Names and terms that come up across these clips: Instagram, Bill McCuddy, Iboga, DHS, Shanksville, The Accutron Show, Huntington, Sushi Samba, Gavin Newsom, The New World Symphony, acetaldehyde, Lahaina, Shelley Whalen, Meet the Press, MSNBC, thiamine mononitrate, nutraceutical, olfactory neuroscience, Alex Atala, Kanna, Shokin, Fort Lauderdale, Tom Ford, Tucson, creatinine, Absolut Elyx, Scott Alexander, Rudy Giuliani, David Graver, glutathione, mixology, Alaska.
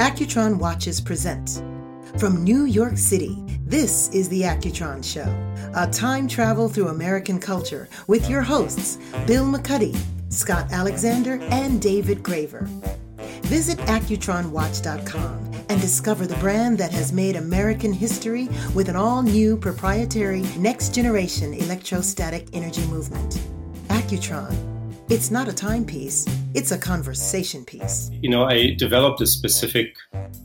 Accutron Watches presents. From New York City, this is The Accutron Show, a time travel through American culture with your hosts, Bill McCuddy, Scott Alexander, and David Graver. Visit AccutronWatch.com and discover the brand that has made American history with an all-new proprietary next-generation electrostatic energy movement. Accutron. It's not a timepiece, it's a conversation piece. You know, I developed a specific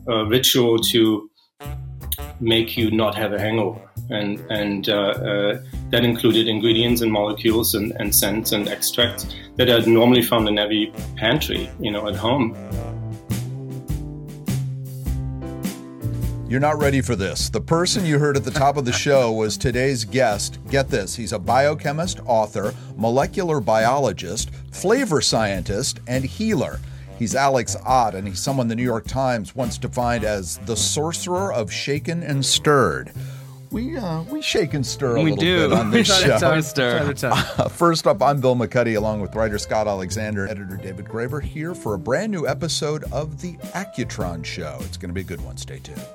ritual to make you not have a hangover. And that included ingredients and molecules and scents and extracts that I'd normally found in every pantry, you know, at home. You're not ready for this. The person you heard at the top of the show was today's guest. Get this, he's a biochemist, author, molecular biologist, flavor scientist, and healer. He's Alex Ott, and he's someone the New York Times wants to find as the sorcerer of shaken and stirred. We shake and stir a little bit on this show. First up, I'm Bill McCuddy, along with writer Scott Alexander, editor David Graver, here for a brand new episode of The Accutron Show. It's going to be a good one. Stay tuned.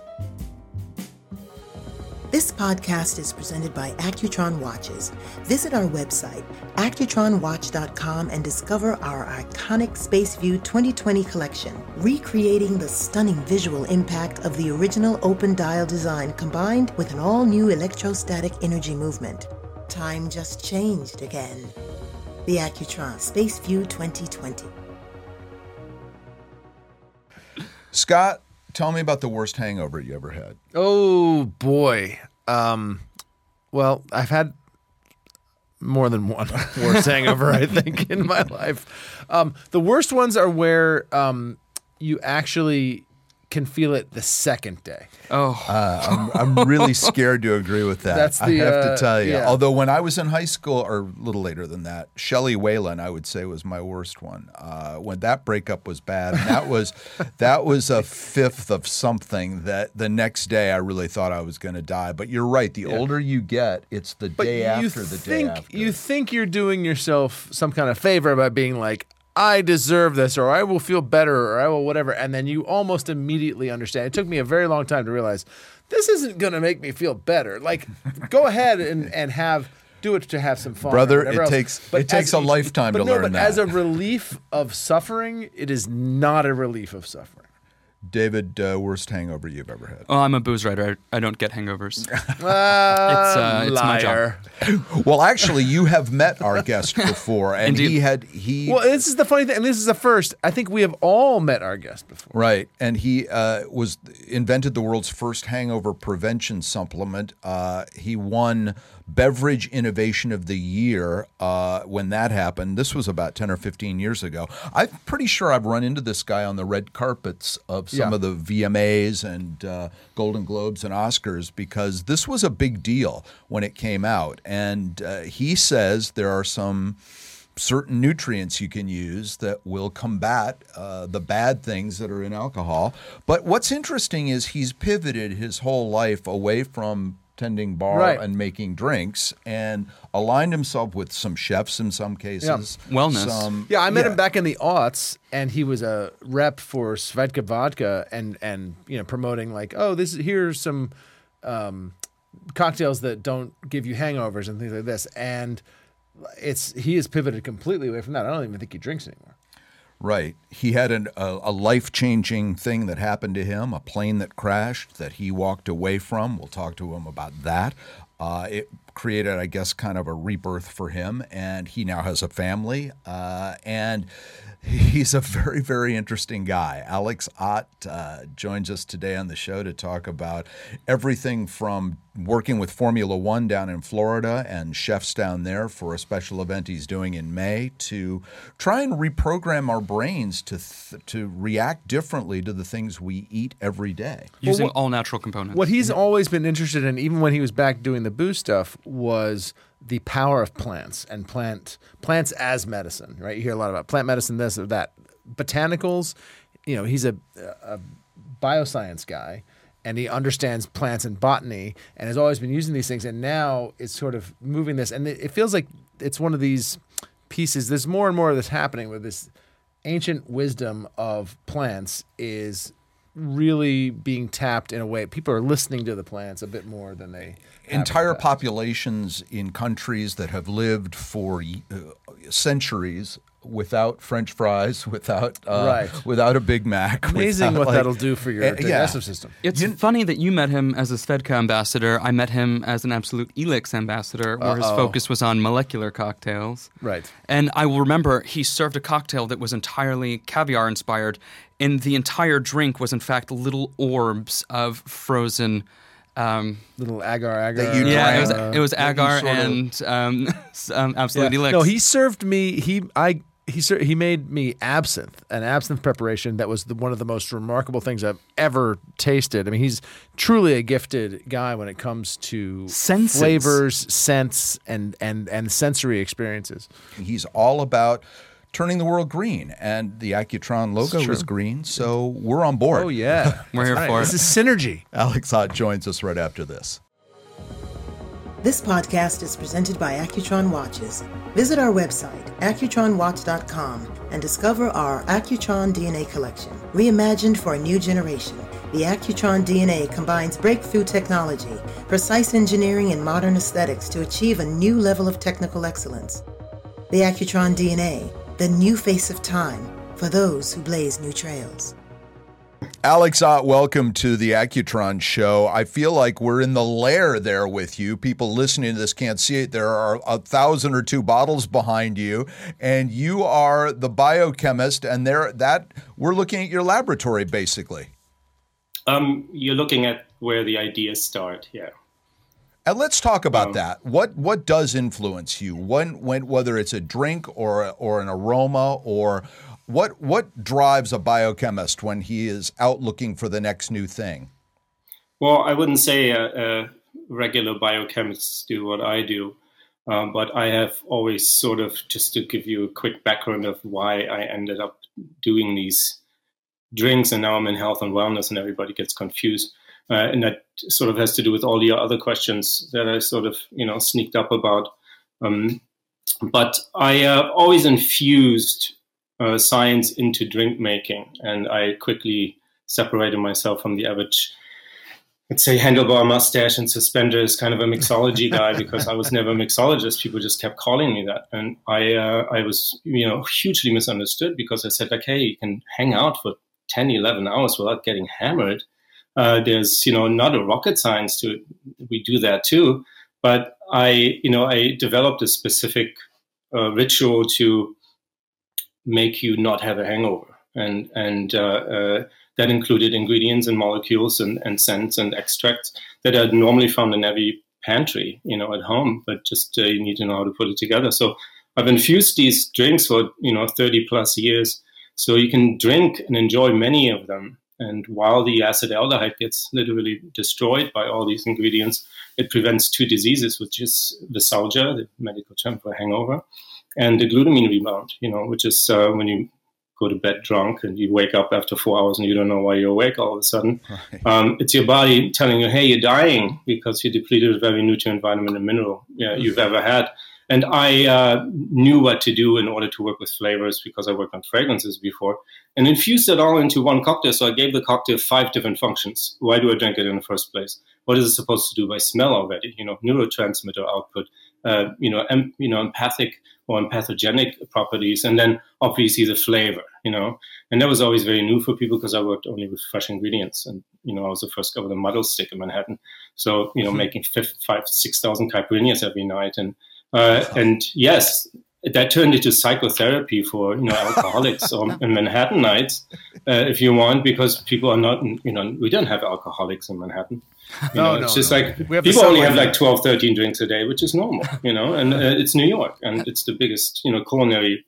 This podcast is presented by Accutron Watches. Visit our website, accutronwatch.com, and discover our iconic Space View 2020 collection, recreating the stunning visual impact of the original open dial design combined with an all-new electrostatic energy movement. Time just changed again. The Accutron Space View 2020. Scott, tell me about the worst hangover you ever had. Oh, boy. Well, I've had more than one worst hangover, I think, in my life. The worst ones are where you actually can feel it the second day. Oh, I'm really scared to agree with that. I have to tell you. Yeah. Although when I was in high school, or a little later than that, Shelley Whalen, I would say, was my worst one. When that breakup was bad, and that was a fifth of something that the next day I really thought I was going to die. But you're right. The older you get, it's the day after the day after. You think you're doing yourself some kind of favor by being like, I deserve this, or I will feel better, or I will whatever. And then you almost immediately understand. It took me a very long time to realize this isn't going to make me feel better. Like, go ahead and have some fun. Brother, it takes a lifetime to learn that. As a relief of suffering, it is not a relief of suffering. David, worst hangover you've ever had? Oh, I'm a booze writer. I don't get hangovers. It's my job. Well, actually, you have met our guest before, and he. Well, this is the funny thing, and this is the first. I think we have all met our guest before. Right, and he invented the world's first hangover prevention supplement. He won Beverage Innovation of the Year when that happened. This was about 10 or 15 years ago. I'm pretty sure I've run into this guy on the red carpets of some of the VMAs and Golden Globes and Oscars, because this was a big deal when it came out. And he says there are some certain nutrients you can use that will combat the bad things that are in alcohol. But what's interesting is he's pivoted his whole life away from tending bar and making drinks, and aligned himself with some chefs in some cases. Yeah. Wellness. I met him back in the aughts, and he was a rep for Svedka vodka, and you know, promoting like, oh, here's some cocktails that don't give you hangovers and things like this. And he has pivoted completely away from that. I don't even think he drinks anymore. Right. He had a life-changing thing that happened to him, a plane that crashed that he walked away from. We'll talk to him about that. It created, I guess, kind of a rebirth for him, and he now has a family. And he's a very, very interesting guy. Alex Ott joins us today on the show to talk about everything from working with Formula One down in Florida and chefs down there for a special event he's doing in May to try and reprogram our brains to react differently to the things we eat every day. Using all natural components. What he's always been interested in, even when he was back doing the booze stuff, was the power of plants and plants as medicine, right? You hear a lot about plant medicine, this or that. Botanicals, you know, he's a bioscience guy. And he understands plants and botany and has always been using these things. And now it's sort of moving this. And it feels like it's one of these pieces. There's more and more of this happening with this ancient wisdom of plants is really being tapped in a way. People are listening to the plants a bit more than they have entire populations in countries that have lived for centuries without French fries, without a Big Mac. Amazing what that'll do for your digestive system. It's funny that you met him as a Svedka ambassador. I met him as an Absolut Elyx ambassador, where his focus was on molecular cocktails. Right. And I will remember he served a cocktail that was entirely caviar-inspired, and the entire drink was, in fact, little orbs of frozen... little agar. That you it was agar and Absolut Elyx. No, he served me. He made me absinthe, an absinthe preparation that was one of the most remarkable things I've ever tasted. I mean, he's truly a gifted guy when it comes to flavors, scents, and sensory experiences. He's all about turning the world green, and the Accutron logo is green, so we're on board. Oh, yeah. We're here for it. This is synergy. Alex Ott joins us right after this. This podcast is presented by Accutron Watches. Visit our website, accutronwatch.com, and discover our Accutron DNA collection, reimagined for a new generation. The Accutron DNA combines breakthrough technology, precise engineering, and modern aesthetics to achieve a new level of technical excellence. The Accutron DNA, the new face of time for those who blaze new trails. Alex Ott, welcome to the Accutron Show. I feel like we're in the lair there with you. People listening to this can't see it. There are 1,000 or 2 bottles behind you, and you are the biochemist, and we're looking at your laboratory, basically. You're looking at where the ideas start, yeah. And let's talk about that. What does influence you? When whether it's a drink or an aroma, or what drives a biochemist when he is out looking for the next new thing? Well, I wouldn't say regular biochemists do what I do, but I have always sort of, just to give you a quick background of why I ended up doing these drinks, and now I'm in health and wellness, and everybody gets confused. And that sort of has to do with all the other questions that I sort of, sneaked up about. But I always infused science into drink making, and I quickly separated myself from the average, let's say, handlebar mustache and suspenders kind of a mixology guy, because I was never a mixologist. People just kept calling me that. And I was, hugely misunderstood, because I said, like, hey, you can hang out for 10, 11 hours without getting hammered. There's, not a rocket science to it. We do that too. But I developed a specific ritual to make you not have a hangover. And that included ingredients and molecules and scents and extracts that I'd normally found in every pantry, at home, but just you need to know how to put it together. So I've infused these drinks for, 30 plus years. So you can drink and enjoy many of them. And while the acetaldehyde gets literally destroyed by all these ingredients, it prevents 2 diseases, which is Vesalgia, the medical term for hangover, and the glutamine rebound, which is when you go to bed drunk and you wake up after 4 hours and you don't know why you're awake all of a sudden. Right. It's your body telling you, hey, you're dying because you depleted of every nutrient, vitamin, and mineral you've ever had. And I knew what to do in order to work with flavors, because I worked on fragrances before, and infused it all into one cocktail. So I gave the cocktail 5 different functions. Why do I drink it in the first place? What is it supposed to do by smell already? Neurotransmitter output, empathic or empathogenic properties, and then obviously the flavor, And that was always very new for people, because I worked only with fresh ingredients. And, I was the first guy with a muddle stick in Manhattan. So, making 5,000 to 6,000 caipirinhas every night, and yes, that turned into psychotherapy for alcoholics or Manhattanites, if you want, because people are not we don't have alcoholics in Manhattan. People only have like 12, 13 drinks a day, which is normal, And it's New York, and it's the biggest culinary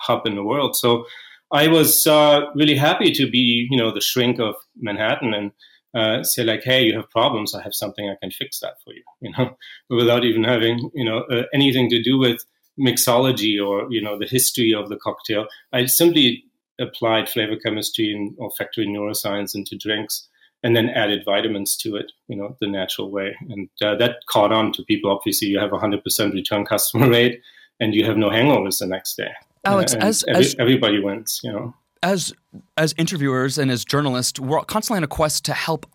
hub in the world. So I was really happy to be the shrink of Manhattan and say like, hey, you have problems. I have something I can fix that for you, without even having, anything to do with mixology or, the history of the cocktail. I simply applied flavor chemistry and olfactory neuroscience into drinks, and then added vitamins to it, the natural way. And that caught on to people. Obviously, you have 100% return customer rate and you have no hangovers the next day. Alex, everybody wins, as interviewers and as journalists, we're constantly on a quest to help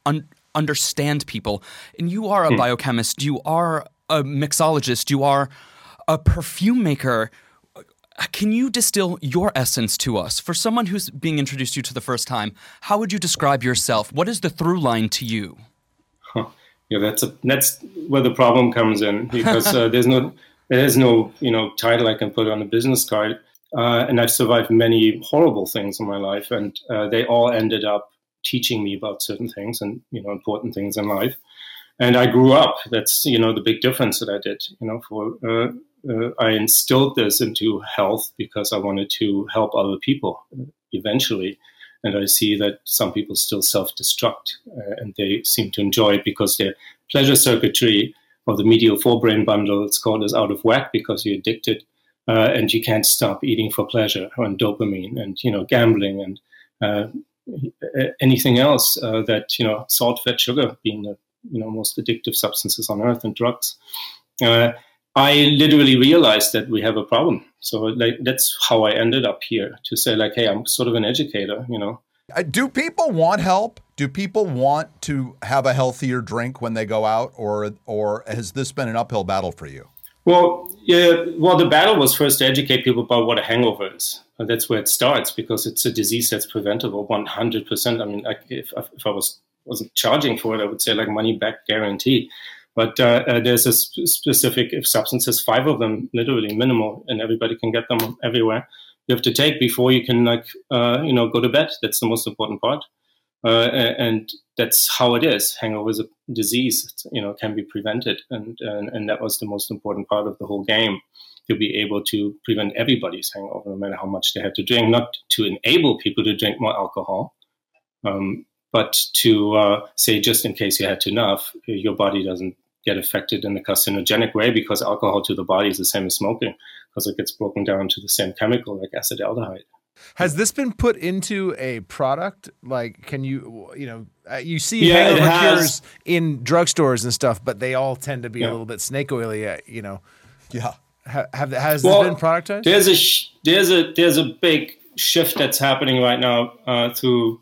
understand people. And you are a biochemist. You are a mixologist. You are a perfume maker. Can you distill your essence to us? For someone who's being introduced to you for the first time, how would you describe yourself? What is the through line to you? Yeah, that's where the problem comes in, because there is no title I can put on a business card. And I've survived many horrible things in my life, and they all ended up teaching me about certain things and important things in life. And I grew up. That's the big difference that I did. I instilled this into health because I wanted to help other people eventually. And I see that some people still self-destruct, and they seem to enjoy it because their pleasure circuitry of the medial forebrain bundle, it's called, is out of whack because you're addicted, and you can't stop eating for pleasure and dopamine and, gambling and anything else that, salt, fat, sugar being the most addictive substances on earth and drugs. I literally realized that we have a problem. So that's how I ended up here, to say hey, I'm sort of an educator, Do people want help? Do people want to have a healthier drink when they go out, or has this been an uphill battle for you? Well, yeah. Well, the battle was first to educate people about what a hangover is. And that's where it starts, because it's a disease that's preventable 100%. I mean, if I wasn't charging for it, I would say money back guaranteed. But there's a specific substances, 5 of them, literally minimal, and everybody can get them everywhere. You have to take before you can, go to bed. That's the most important part. And that's how it is. Hangover is a disease, can be prevented. And that was the most important part of the whole game, to be able to prevent everybody's hangover, no matter how much they had to drink, not to enable people to drink more alcohol, but to say, just in case you had enough, your body doesn't get affected in a carcinogenic way, because alcohol to the body is the same as smoking, because it gets broken down to the same chemical like acetaldehyde. Has this been put into a product? Can you see hangover cures in drugstores and stuff, but they all tend to be a little bit snake oily, Yeah. Has this been productized? There's a big shift that's happening right now through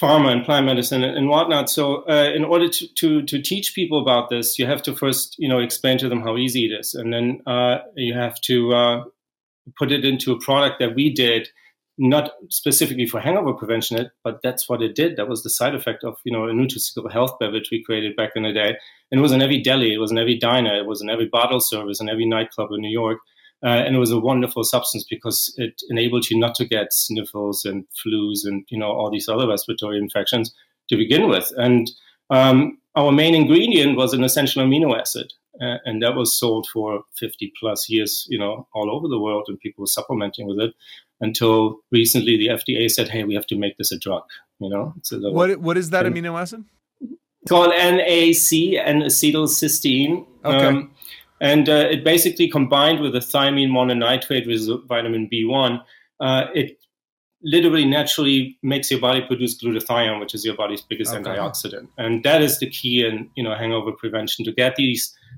pharma and plant medicine and whatnot. So in order to teach people about this, you have to first, explain to them how easy it is. And then you have to put it into a product that we did, not specifically for hangover prevention, but that's what it did. That was the side effect of, a nutraceutical health beverage we created back in the day. And it was in every deli. It was in every diner. It was in every bottle service and every nightclub in New York. And it was a wonderful substance because it enabled you not to get sniffles and flus and, all these other respiratory infections to begin with. And our main ingredient was an essential amino acid. And that was sold for 50 plus years, all over the world. And people were supplementing with it until recently the FDA said, hey, we have to make this a drug. What is that amino acid? It's called NAC, N-acetylcysteine. Okay. And it basically combined with the thiamine mononitrate, which is vitamin B1. It literally naturally makes your body produce glutathione, which is your body's biggest antioxidant. And that is the key in, hangover prevention, to get the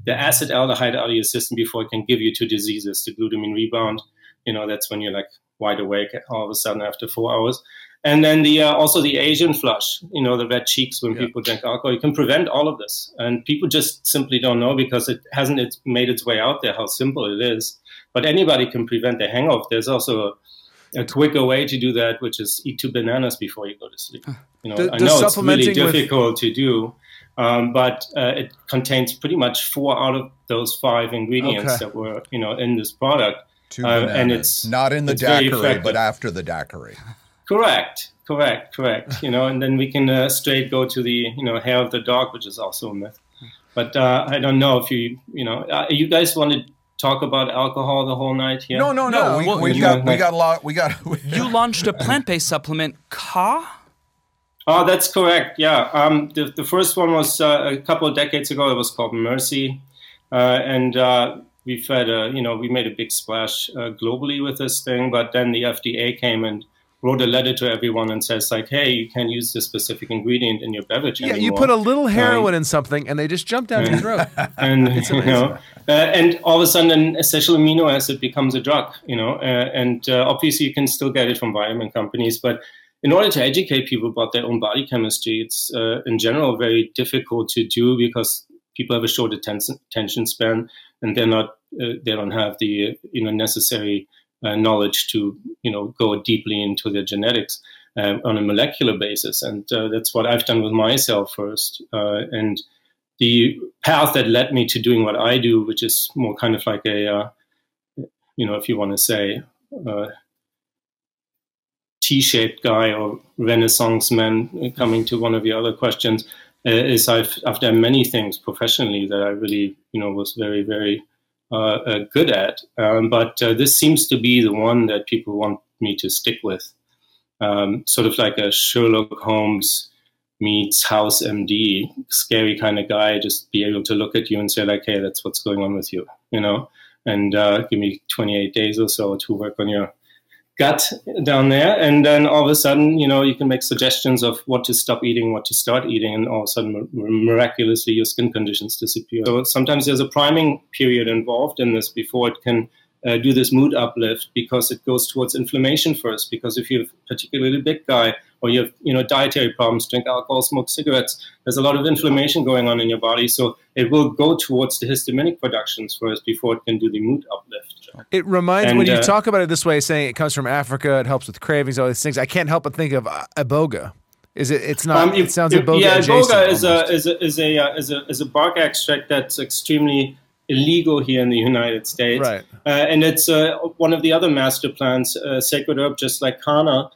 acetaldehyde out of your system before it can give you 2 diseases, the glutamine rebound. That's when you're wide awake all of a sudden after 4 hours. And then also the Asian flush, the red cheeks when people drink alcohol. You can prevent all of this. And people just simply don't know because it hasn't made its way out there how simple it is. But anybody can prevent the hangover. There's also a quicker way to do that, which is eat 2 bananas before you go to sleep. I know it's really difficult to do, but it contains pretty much 4 out of those 5 ingredients that were in this product. 2 bananas. And it's not in the daiquiri, but after the daiquiri. Correct. And then we can straight go to the, hair of the dog, which is also a myth. But I don't know if you guys want to talk about alcohol the whole night here. No. We got a lot. You launched a plant-based supplement, Ka? Oh, that's correct. Yeah. The first one was a couple of decades ago. It was called Mercy, we made a big splash globally with this thing. But then the FDA came and wrote a letter to everyone and says like, hey, you can't use this specific ingredient in your beverage anymore. Yeah, you put a little heroin in something and they just jump down your throat. And, you know, and all of a sudden an essential amino acid becomes a drug, you know, and obviously you can still get it from vitamin companies. But in order to educate people about their own body chemistry, it's in general very difficult to do because people have a short attention span and they're not, they don't have the, you know, necessary knowledge to, you know, go deeply into their genetics on a molecular basis. And that's what I've done with myself first. And the path that led me to doing what I do, which is more kind of like a, you know, if you want to say, T-shaped guy or Renaissance man, coming to one of your other questions, is I've done many things professionally that I really, you know, was very, very good at. But this seems to be the one that people want me to stick with. Sort of like a Sherlock Holmes meets House MD, scary kind of guy, just be able to look at you and say like, hey, that's what's going on with you, you know, and give me 28 days or so to work on your gut down there. And then all of a sudden, you know, you can make suggestions of what to stop eating, what to start eating, and all of a sudden miraculously your skin conditions disappear. So sometimes there's a priming period involved in this before it can do this mood uplift, because it goes towards inflammation first. Because if you're a particularly big guy or you have, you know, dietary problems, drink alcohol, smoke cigarettes, there's a lot of inflammation going on in your body. So it will go towards the histaminic productions first before it can do the mood uplift. It reminds me, when you talk about it this way, saying it comes from Africa, it helps with cravings, all these things, I can't help but think of Iboga. Is it? It's not. It sounds Iboga. Yeah, Iboga is a bark extract that's extremely illegal here in the United States. Right. And it's one of the other master plants, sacred herb, just like Kanna,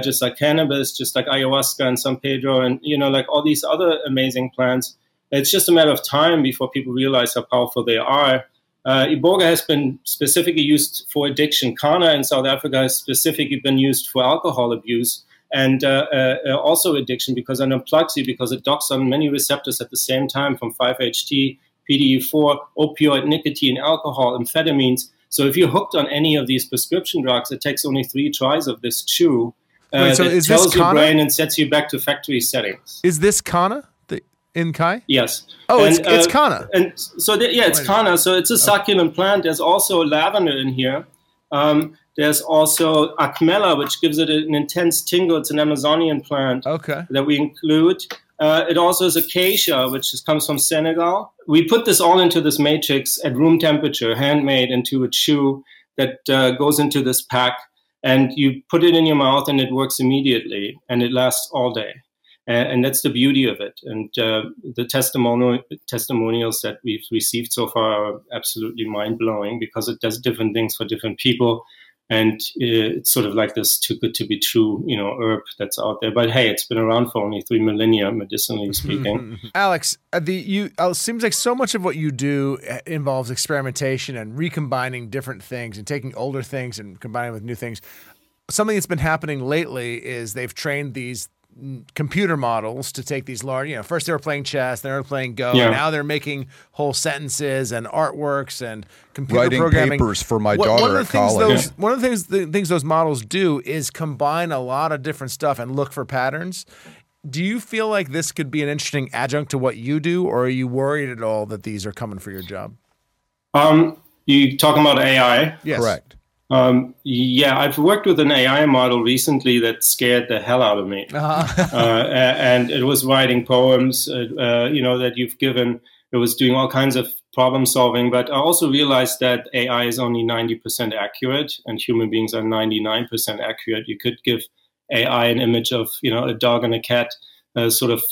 just like cannabis, just like ayahuasca and San Pedro, and, you know, like all these other amazing plants. It's just a matter of time before people realize how powerful they are. Iboga has been specifically used for addiction. Kanna in South Africa has specifically been used for alcohol abuse and also addiction, because it unplugs you, because it docks on many receptors at the same time from 5-HT, PDE4, opioid, nicotine, alcohol, amphetamines. So if you're hooked on any of these prescription drugs, it takes only 3 tries of this chew. Wait, so that is tells your brain and sets you back to factory settings. Is this Kanna in Kai? Yes. Oh, and, it's Kanna. And so it's Kanna. So it's a succulent plant. There's also lavender in here. There's also Acmella, which gives it an intense tingle. It's an Amazonian plant that we include. It also is Acacia, which comes from Senegal. We put this all into this matrix at room temperature, handmade into a chew that goes into this pack. And you put it in your mouth and it works immediately. And it lasts all day. And that's the beauty of it. And the testimonials that we've received so far are absolutely mind-blowing, because it does different things for different people. And it's sort of like this too good to be true, you know, herb that's out there. But hey, it's been around for only 3 millennia, medicinally speaking. Alex, it seems like so much of what you do involves experimentation and recombining different things and taking older things and combining with new things. Something that's been happening lately is they've trained these computer models to take these large, you know, first they were playing chess, then they were playing Go, and now they're making whole sentences and artworks and computer writing programming. Papers for my daughter at college. One of the things those models do is combine a lot of different stuff and look for patterns. Do you feel like this could be an interesting adjunct to what you do, or are you worried at all that these are coming for your job? You talking about AI? Yes. Correct. Yeah, I've worked with an AI model recently that scared the hell out of me. And it was writing poems, you know, that you've given. It was doing all kinds of problem solving. But I also realized that AI is only 90% accurate and human beings are 99% accurate. You could give AI an image of, you know, a dog and a cat sort of,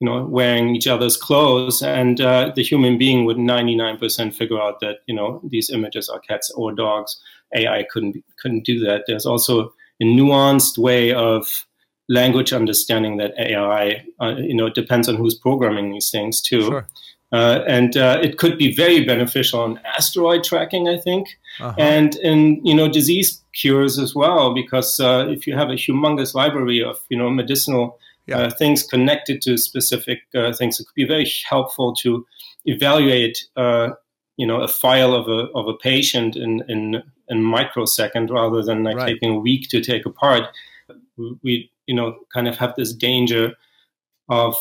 you know, wearing each other's clothes, and the human being would 99% figure out that, you know, these images are cats or dogs. AI couldn't do that. There's also a nuanced way of language understanding that AI, you know, it depends on who's programming these things too. Sure. And it could be very beneficial on asteroid tracking, I think, and in, you know, disease cures as well, because if you have a humongous library of, you know, medicinal things connected to specific things, it could be very helpful to evaluate, you know, a file of a patient in in microsecond rather than like taking a week to take apart, we kind of have this danger of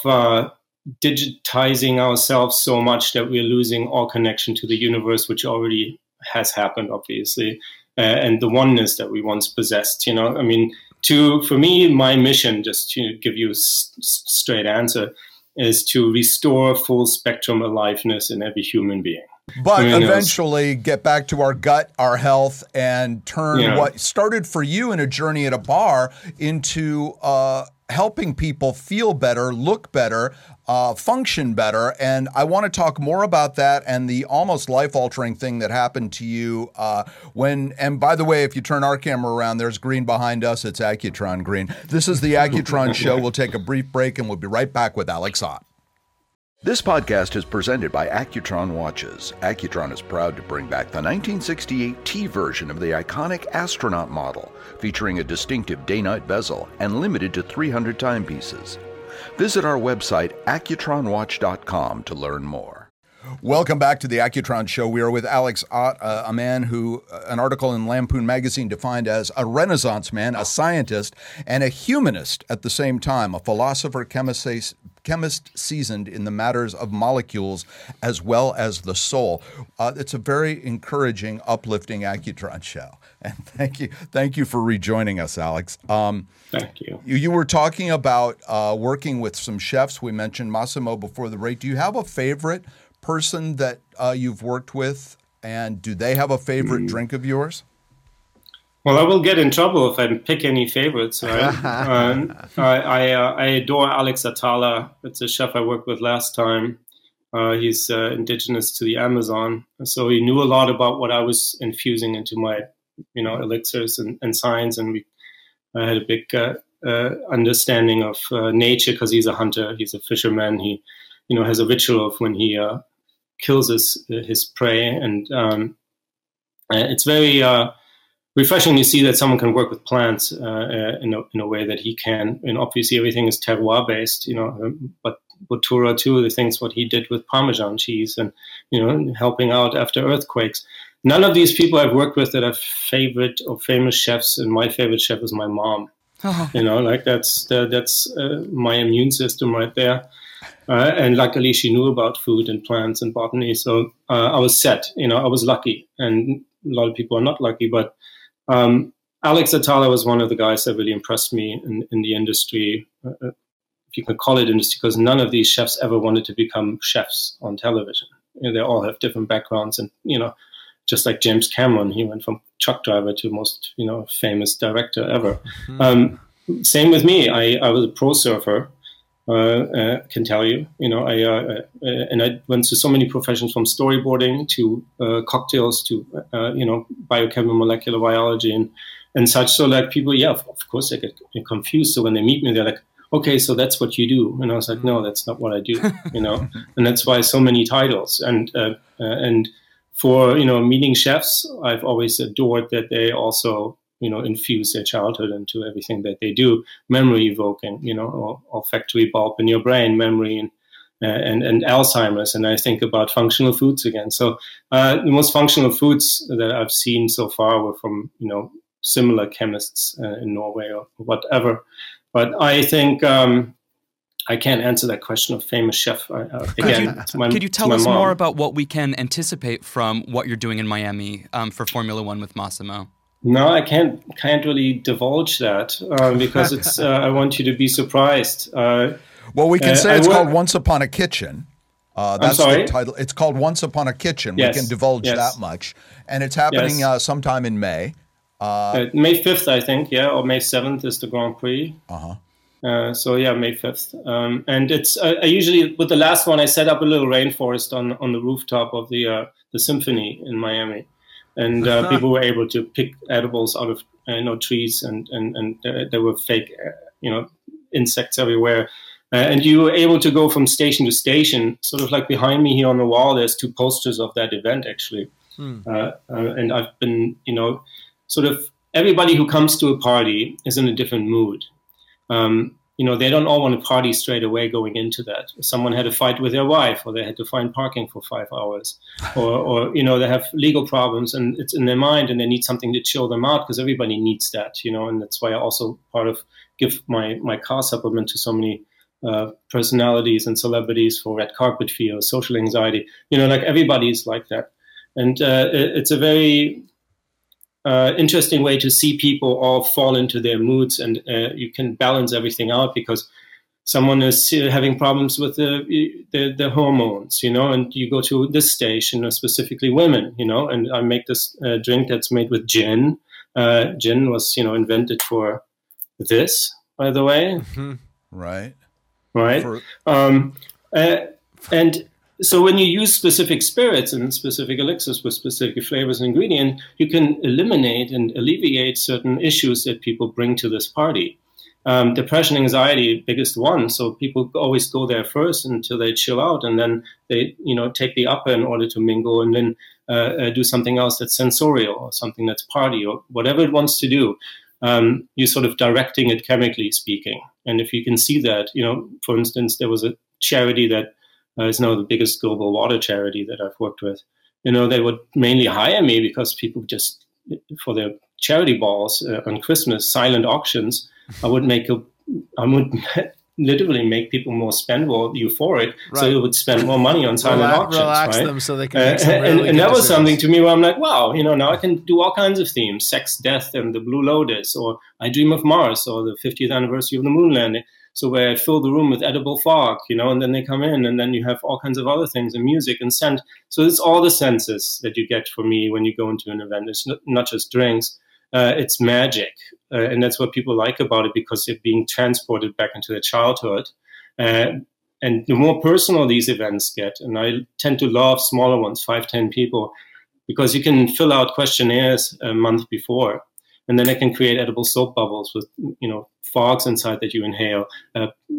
digitizing ourselves so much that we're losing all connection to the universe, which already has happened, obviously, and the oneness that we once possessed. I mean, for me, my mission, just to give you a straight answer, is to restore full spectrum aliveness in every human being. But eventually get back to our gut, our health, and turn what started for you in a journey at a bar into helping people feel better, look better, function better. And I want to talk more about that and the almost life-altering thing that happened to you when, and by the way, if you turn our camera around, there's green behind us. It's Accutron green. This is the Accutron Show. We'll take a brief break and we'll be right back with Alex Ott. This podcast is presented by Accutron Watches. Accutron is proud to bring back the 1968 T version of the iconic astronaut model, featuring a distinctive day-night bezel and limited to 300 timepieces. Visit our website, accutronwatch.com, to learn more. Welcome back to the Accutron Show. We are with Alex Ott, a man who an article in Lampoon magazine defined as a Renaissance man, a scientist, and a humanist at the same time, a philosopher, chemist seasoned in the matters of molecules as well as the soul. It's a very encouraging, uplifting Accutron Show. And thank you for rejoining us, Alex. Thank you. You were talking about working with some chefs. We mentioned Massimo before the break. Do you have a favorite person that you've worked with, and do they have a favorite drink of yours? Well, I will get in trouble if I pick any favorites. Right? I adore Alex Atala. It's a chef I worked with last time. He's indigenous to the Amazon, so he knew a lot about what I was infusing into my, elixirs and science, and I had a big understanding of nature because he's a hunter, he's a fisherman. He, has a ritual of when he kills his prey, and it's very refreshing to see that someone can work with plants in a way that he can. And obviously, everything is terroir based, But Bottura too, the things what he did with Parmesan cheese, and helping out after earthquakes. None of these people I've worked with that are favorite or famous chefs, and my favorite chef is my mom. Oh. That's my immune system right there. And luckily, she knew about food and plants and botany, so I was set. I was lucky, and a lot of people are not lucky. But Alex Atala was one of the guys that really impressed me in the industry, if you can call it industry, because none of these chefs ever wanted to become chefs on television. They all have different backgrounds, and just like James Cameron, he went from truck driver to most famous director ever. Mm-hmm. Same with me. I was a pro surfer. Can tell you, and I went to so many professions, from storyboarding to cocktails to, biochemical, molecular biology and such. So like people, of course they get confused. So when they meet me, they're like, okay, so that's what you do. And I was like, no, that's not what I do, and that's why so many titles and for, meeting chefs, I've always adored that they also infuse their childhood into everything that they do, memory evoking, olfactory bulb in your brain, memory and Alzheimer's. And I think about functional foods again. So the most functional foods that I've seen so far were from, similar chemists in Norway or whatever. But I think I can't answer that question of famous chef. Could you tell us more about what we can anticipate from what you're doing in Miami for Formula One with Massimo? No, I can't really divulge that because it's. I want you to be surprised. Well, we can say it's called Once Upon a Kitchen. That's the title. It's called Once Upon a Kitchen. Yes. We can divulge that much, and it's happening sometime in May. May 5th, I think. Yeah, or May 7th is the Grand Prix. Uh-huh. May 5th, and it's. I usually with the last one, I set up a little rainforest on the rooftop of the Symphony in Miami. And people were able to pick edibles out of trees, and there were fake insects everywhere. And you were able to go from station to station, sort of like behind me here on the wall. There's two posters of that event actually, and I've been sort of everybody who comes to a party is in a different mood. you know, they don't all want to party straight away going into that. Someone had a fight with their wife, or they had to find parking for 5 hours, or you know, they have legal problems and it's in their mind and they need something to chill them out, because everybody needs that, you know. And that's why I also part of give my car supplement to so many personalities and celebrities for red carpet fear, social anxiety, you know, like everybody is like that. And it's a very interesting way to see people all fall into their moods, and you can balance everything out, because someone is having problems with the hormones, you know, and you go to this station, specifically women, you know, and I make this drink that's made with gin. Gin was, you know, invented for this, by the way. Mm-hmm. Right. Right. And so when you use specific spirits and specific elixirs with specific flavors and ingredients, you can eliminate and alleviate certain issues that people bring to this party. Depression, anxiety, biggest one. So people always go there first until they chill out, and then they, you know, take the upper in order to mingle, and then do something else that's sensorial, or something that's party, or whatever it wants to do. You're sort of directing it, chemically speaking. And if you can see that, you know, for instance, there was a charity that is now the biggest global water charity that I've worked with. You know, they would mainly hire me because people just, for their charity balls on Christmas, silent auctions, I would literally make people more spendable, euphoric, right. So they would spend more money on silent auctions. Relax right? them so they can make some really And that was decisions. Something to me where I'm like, wow, you know, now I can do all kinds of themes, sex, death, and the Blue Lotus, or I Dream of Mars, or the 50th anniversary of the moon landing. So where I fill the room with edible fog, you know, and then they come in, and then you have all kinds of other things, and music and scent. So it's all the senses that you get for me when you go into an event. It's not just drinks. It's magic. And that's what people like about it, because they're being transported back into their childhood. And the more personal these events get, and I tend to love smaller ones, 5-10 people, because you can fill out questionnaires a month before. And then I can create edible soap bubbles with, you know, fogs inside that you inhale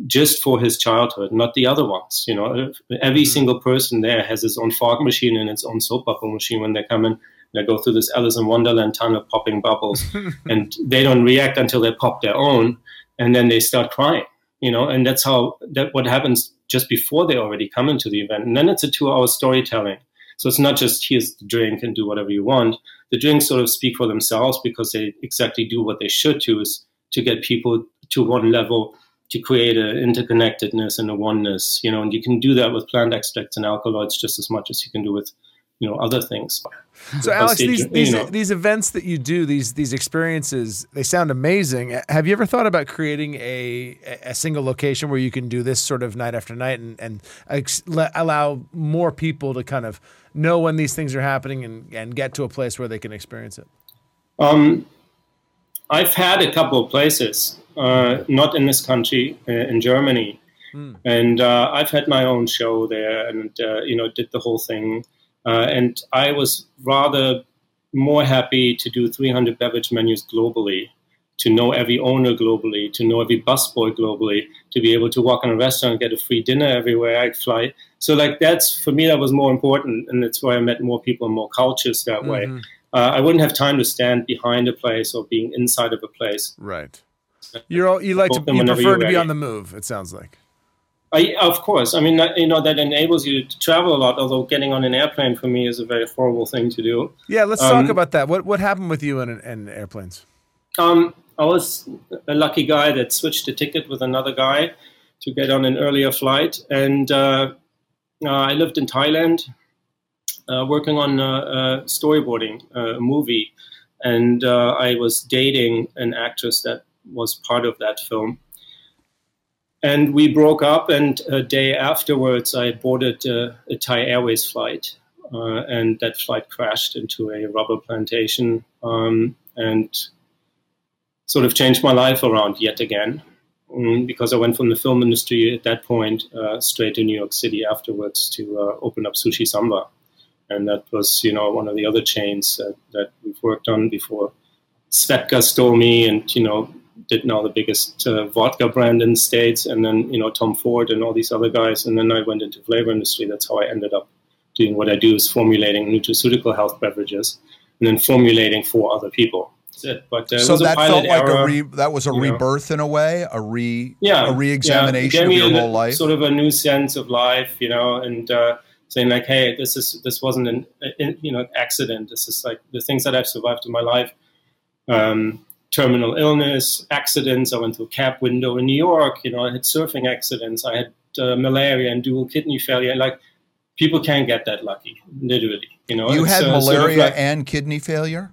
just for his childhood, not the other ones. You know, every single person there has his own fog machine and its own soap bubble machine when they come in. They go through this Alice in Wonderland tunnel popping bubbles, and they don't react until they pop their own, and then they start crying. You know, and that's what happens just before they already come into the event. And then it's a 2-hour storytelling. So it's not just here's the drink and do whatever you want. The drinks sort of speak for themselves, because they exactly do what they should do, is to get people to one level, to create an interconnectedness and a oneness, you know, and you can do that with plant extracts and alkaloids just as much as you can do with, you know, other things. So Alex, these events that you do, these experiences, they sound amazing. Have you ever thought about creating a single location where you can do this sort of night after night and allow more people to kind of know when these things are happening and get to a place where they can experience it? I've had a couple of places, not in this country, in Germany. And I've had my own show there, and, you know, did the whole thing. And I was rather more happy to do 300 beverage menus globally, to know every owner globally, to know every busboy globally, to be able to walk in a restaurant and get a free dinner everywhere I fly. So like that's, for me, that was more important. And that's why I met more people and more cultures that way. I wouldn't have time to stand behind a place or being inside of a place. Right. You prefer to be on the move, it sounds like. Of course. I mean, you know, that enables you to travel a lot, although getting on an airplane for me is a very horrible thing to do. Yeah, let's talk about that. What happened with you and airplanes? I was a lucky guy that switched a ticket with another guy to get on an earlier flight. And I lived in Thailand working on storyboarding, a movie. And I was dating an actress that was part of that film. And we broke up, and a day afterwards, I boarded a Thai Airways flight, and that flight crashed into a rubber plantation, and sort of changed my life around yet again, because I went from the film industry at that point straight to New York City afterwards to open up Sushi Samba. And that was, you know, one of the other chains that we've worked on before. Svedka stole me, and, you know, did now the biggest vodka brand in the States, and then, you know, Tom Ford and all these other guys. And then I went into flavor industry. That's how I ended up doing what I do, is formulating nutraceutical health beverages and then formulating for other people. That's it. But so it was that felt like a rebirth in a way, a re-examination of your whole life, sort of a new sense of life, you know, and saying like, hey, this wasn't an accident. This is like the things that I've survived in my life. Terminal illness, accidents. I went through a cab window in New York. You know, I had surfing accidents. I had malaria and dual kidney failure. Like, people can't get that lucky, literally. You know, you had malaria and kidney failure.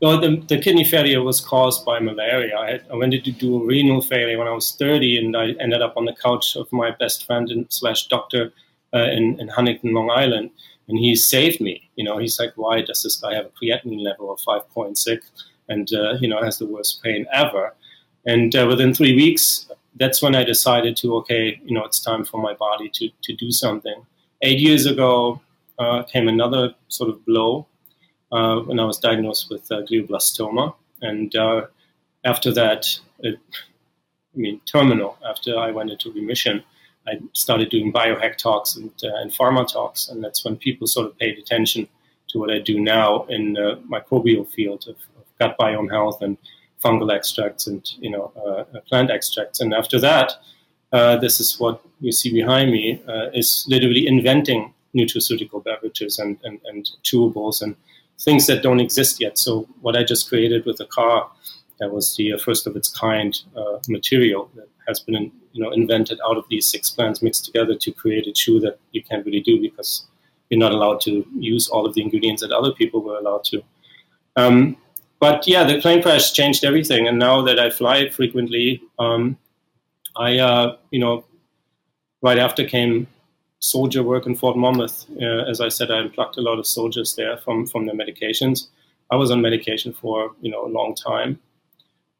Well, the kidney failure was caused by malaria. I went into dual renal failure when I was 30, and I ended up on the couch of my best friend / doctor in Huntington, Long Island, and he saved me. You know, he's like, why does this guy have a creatinine level of 5.6? and, you know, has the worst pain ever. And within 3 weeks, that's when I decided to, okay, you know, it's time for my body to do something. 8 years ago came another sort of blow when I was diagnosed with glioblastoma. And after that, terminal, after I went into remission, I started doing biohack talks and pharma talks. And that's when people sort of paid attention to what I do now in the microbial field of gut biome health and fungal extracts and, you know, plant extracts. And after that, this is what you see behind me, is literally inventing nutraceutical beverages and chewables and things that don't exist yet. So what I just created with the car, that was the first of its kind material that has been, you know, invented out of these 6 plants mixed together to create a chew that you can't really do because you're not allowed to use all of the ingredients that other people were allowed to. But yeah, the plane crash changed everything, and now that I fly frequently, right after came soldier work in Fort Monmouth. As I said, I unplugged a lot of soldiers there from their medications. I was on medication for, you know, a long time,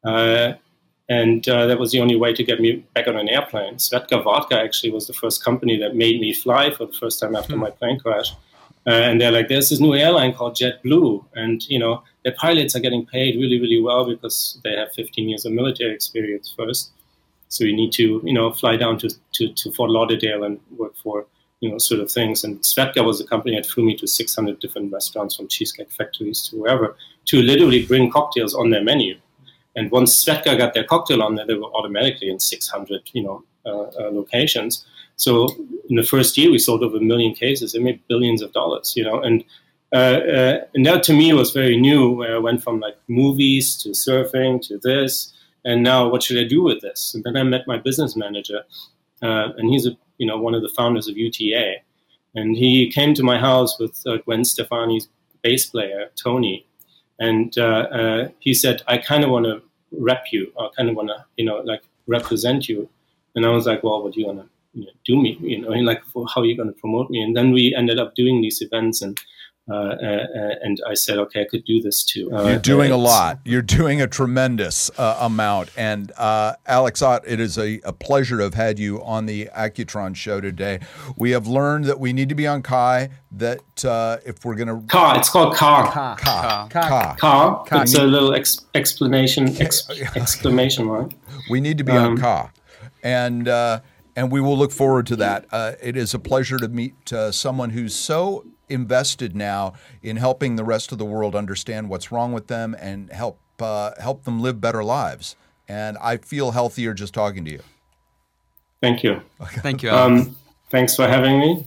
and that was the only way to get me back on an airplane. Svedka Vodka actually was the first company that made me fly for the first time after my plane crash. And they're like, there's this new airline called JetBlue. And, you know, their pilots are getting paid really, really well because they have 15 years of military experience first. So you need to, you know, fly down to Fort Lauderdale and work for, you know, sort of things. And Svedka was a company that flew me to 600 different restaurants, from cheesecake factories to wherever, to literally bring cocktails on their menu. And once Svedka got their cocktail on there, they were automatically in 600, you know, locations. So in the first year, we sold over 1 million cases. They made billions of dollars, you know. And that, to me, was very new, where I went from, like, movies to surfing to this. And now, what should I do with this? And then I met my business manager, and he's, one of the founders of UTA. And he came to my house with Gwen Stefani's bass player, Tony. And he said, I kind of want to rep you. I kind of want to, represent you. And I was like, well, what do you want to do me, how are you going to promote me? And then we ended up doing these events, and I said, okay, I could do this too. You're doing a lot. You're doing a tremendous amount. And Alex Ott, it is a pleasure to have had you on the Accutron Show today. We have learned that we need to be on Kai, that if we're going to... Ka, it's called Ka. Ka. Ka. Ka. Ka. Ka. It's a little exclamation mark. We need to be on Ka. And we will look forward to that. It is a pleasure to meet someone who's so invested now in helping the rest of the world understand what's wrong with them and help them live better lives. And I feel healthier just talking to you. Thank you. Thank you, Alex. Thanks for having me.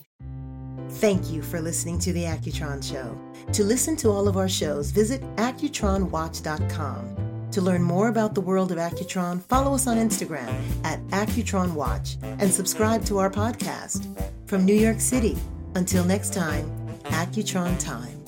Thank you for listening to The Accutron Show. To listen to all of our shows, visit accutronwatch.com. To learn more about the world of Accutron, follow us on Instagram at AccutronWatch and subscribe to our podcast. From New York City, until next time, Accutron Time.